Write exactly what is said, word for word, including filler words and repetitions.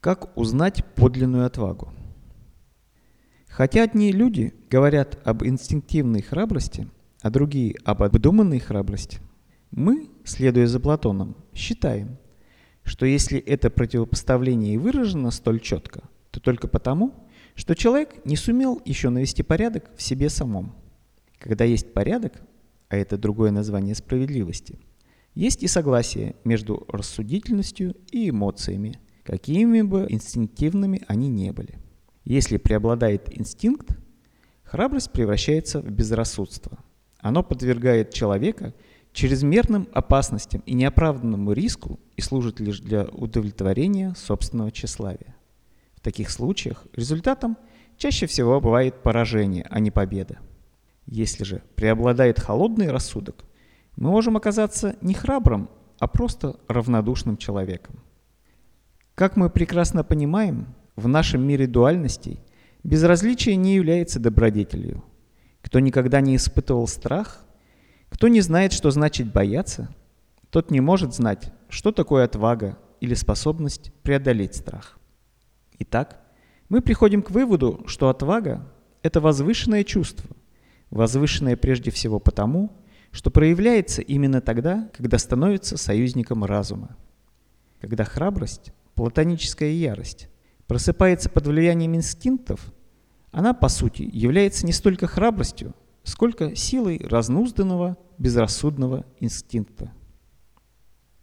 Как узнать подлинную отвагу? Хотя одни люди говорят об инстинктивной храбрости, а другие об обдуманной храбрости, мы, следуя за Платоном, считаем, что если это противопоставление и выражено столь четко, то только потому, что человек не сумел еще навести порядок в себе самом. Когда есть порядок, а это другое название справедливости, есть и согласие между рассудительностью и эмоциями, какими бы инстинктивными они ни были. Если преобладает инстинкт, храбрость превращается в безрассудство. Оно подвергает человека чрезмерным опасностям и неоправданному риску и служит лишь для удовлетворения собственного тщеславия. В таких случаях результатом чаще всего бывает поражение, а не победа. Если же преобладает холодный рассудок, мы можем оказаться не храбрым, а просто равнодушным человеком. Как мы прекрасно понимаем, в нашем мире дуальностей безразличие не является добродетелью. Кто никогда не испытывал страх, кто не знает, что значит бояться, тот не может знать, что такое отвага или способность преодолеть страх. Итак, мы приходим к выводу, что отвага – это возвышенное чувство, возвышенное прежде всего потому, что проявляется именно тогда, когда становится союзником разума. Когда храбрость, платоническая ярость, просыпается под влиянием инстинктов, она, по сути, является не столько храбростью, сколько силой разнузданного, безрассудного инстинкта.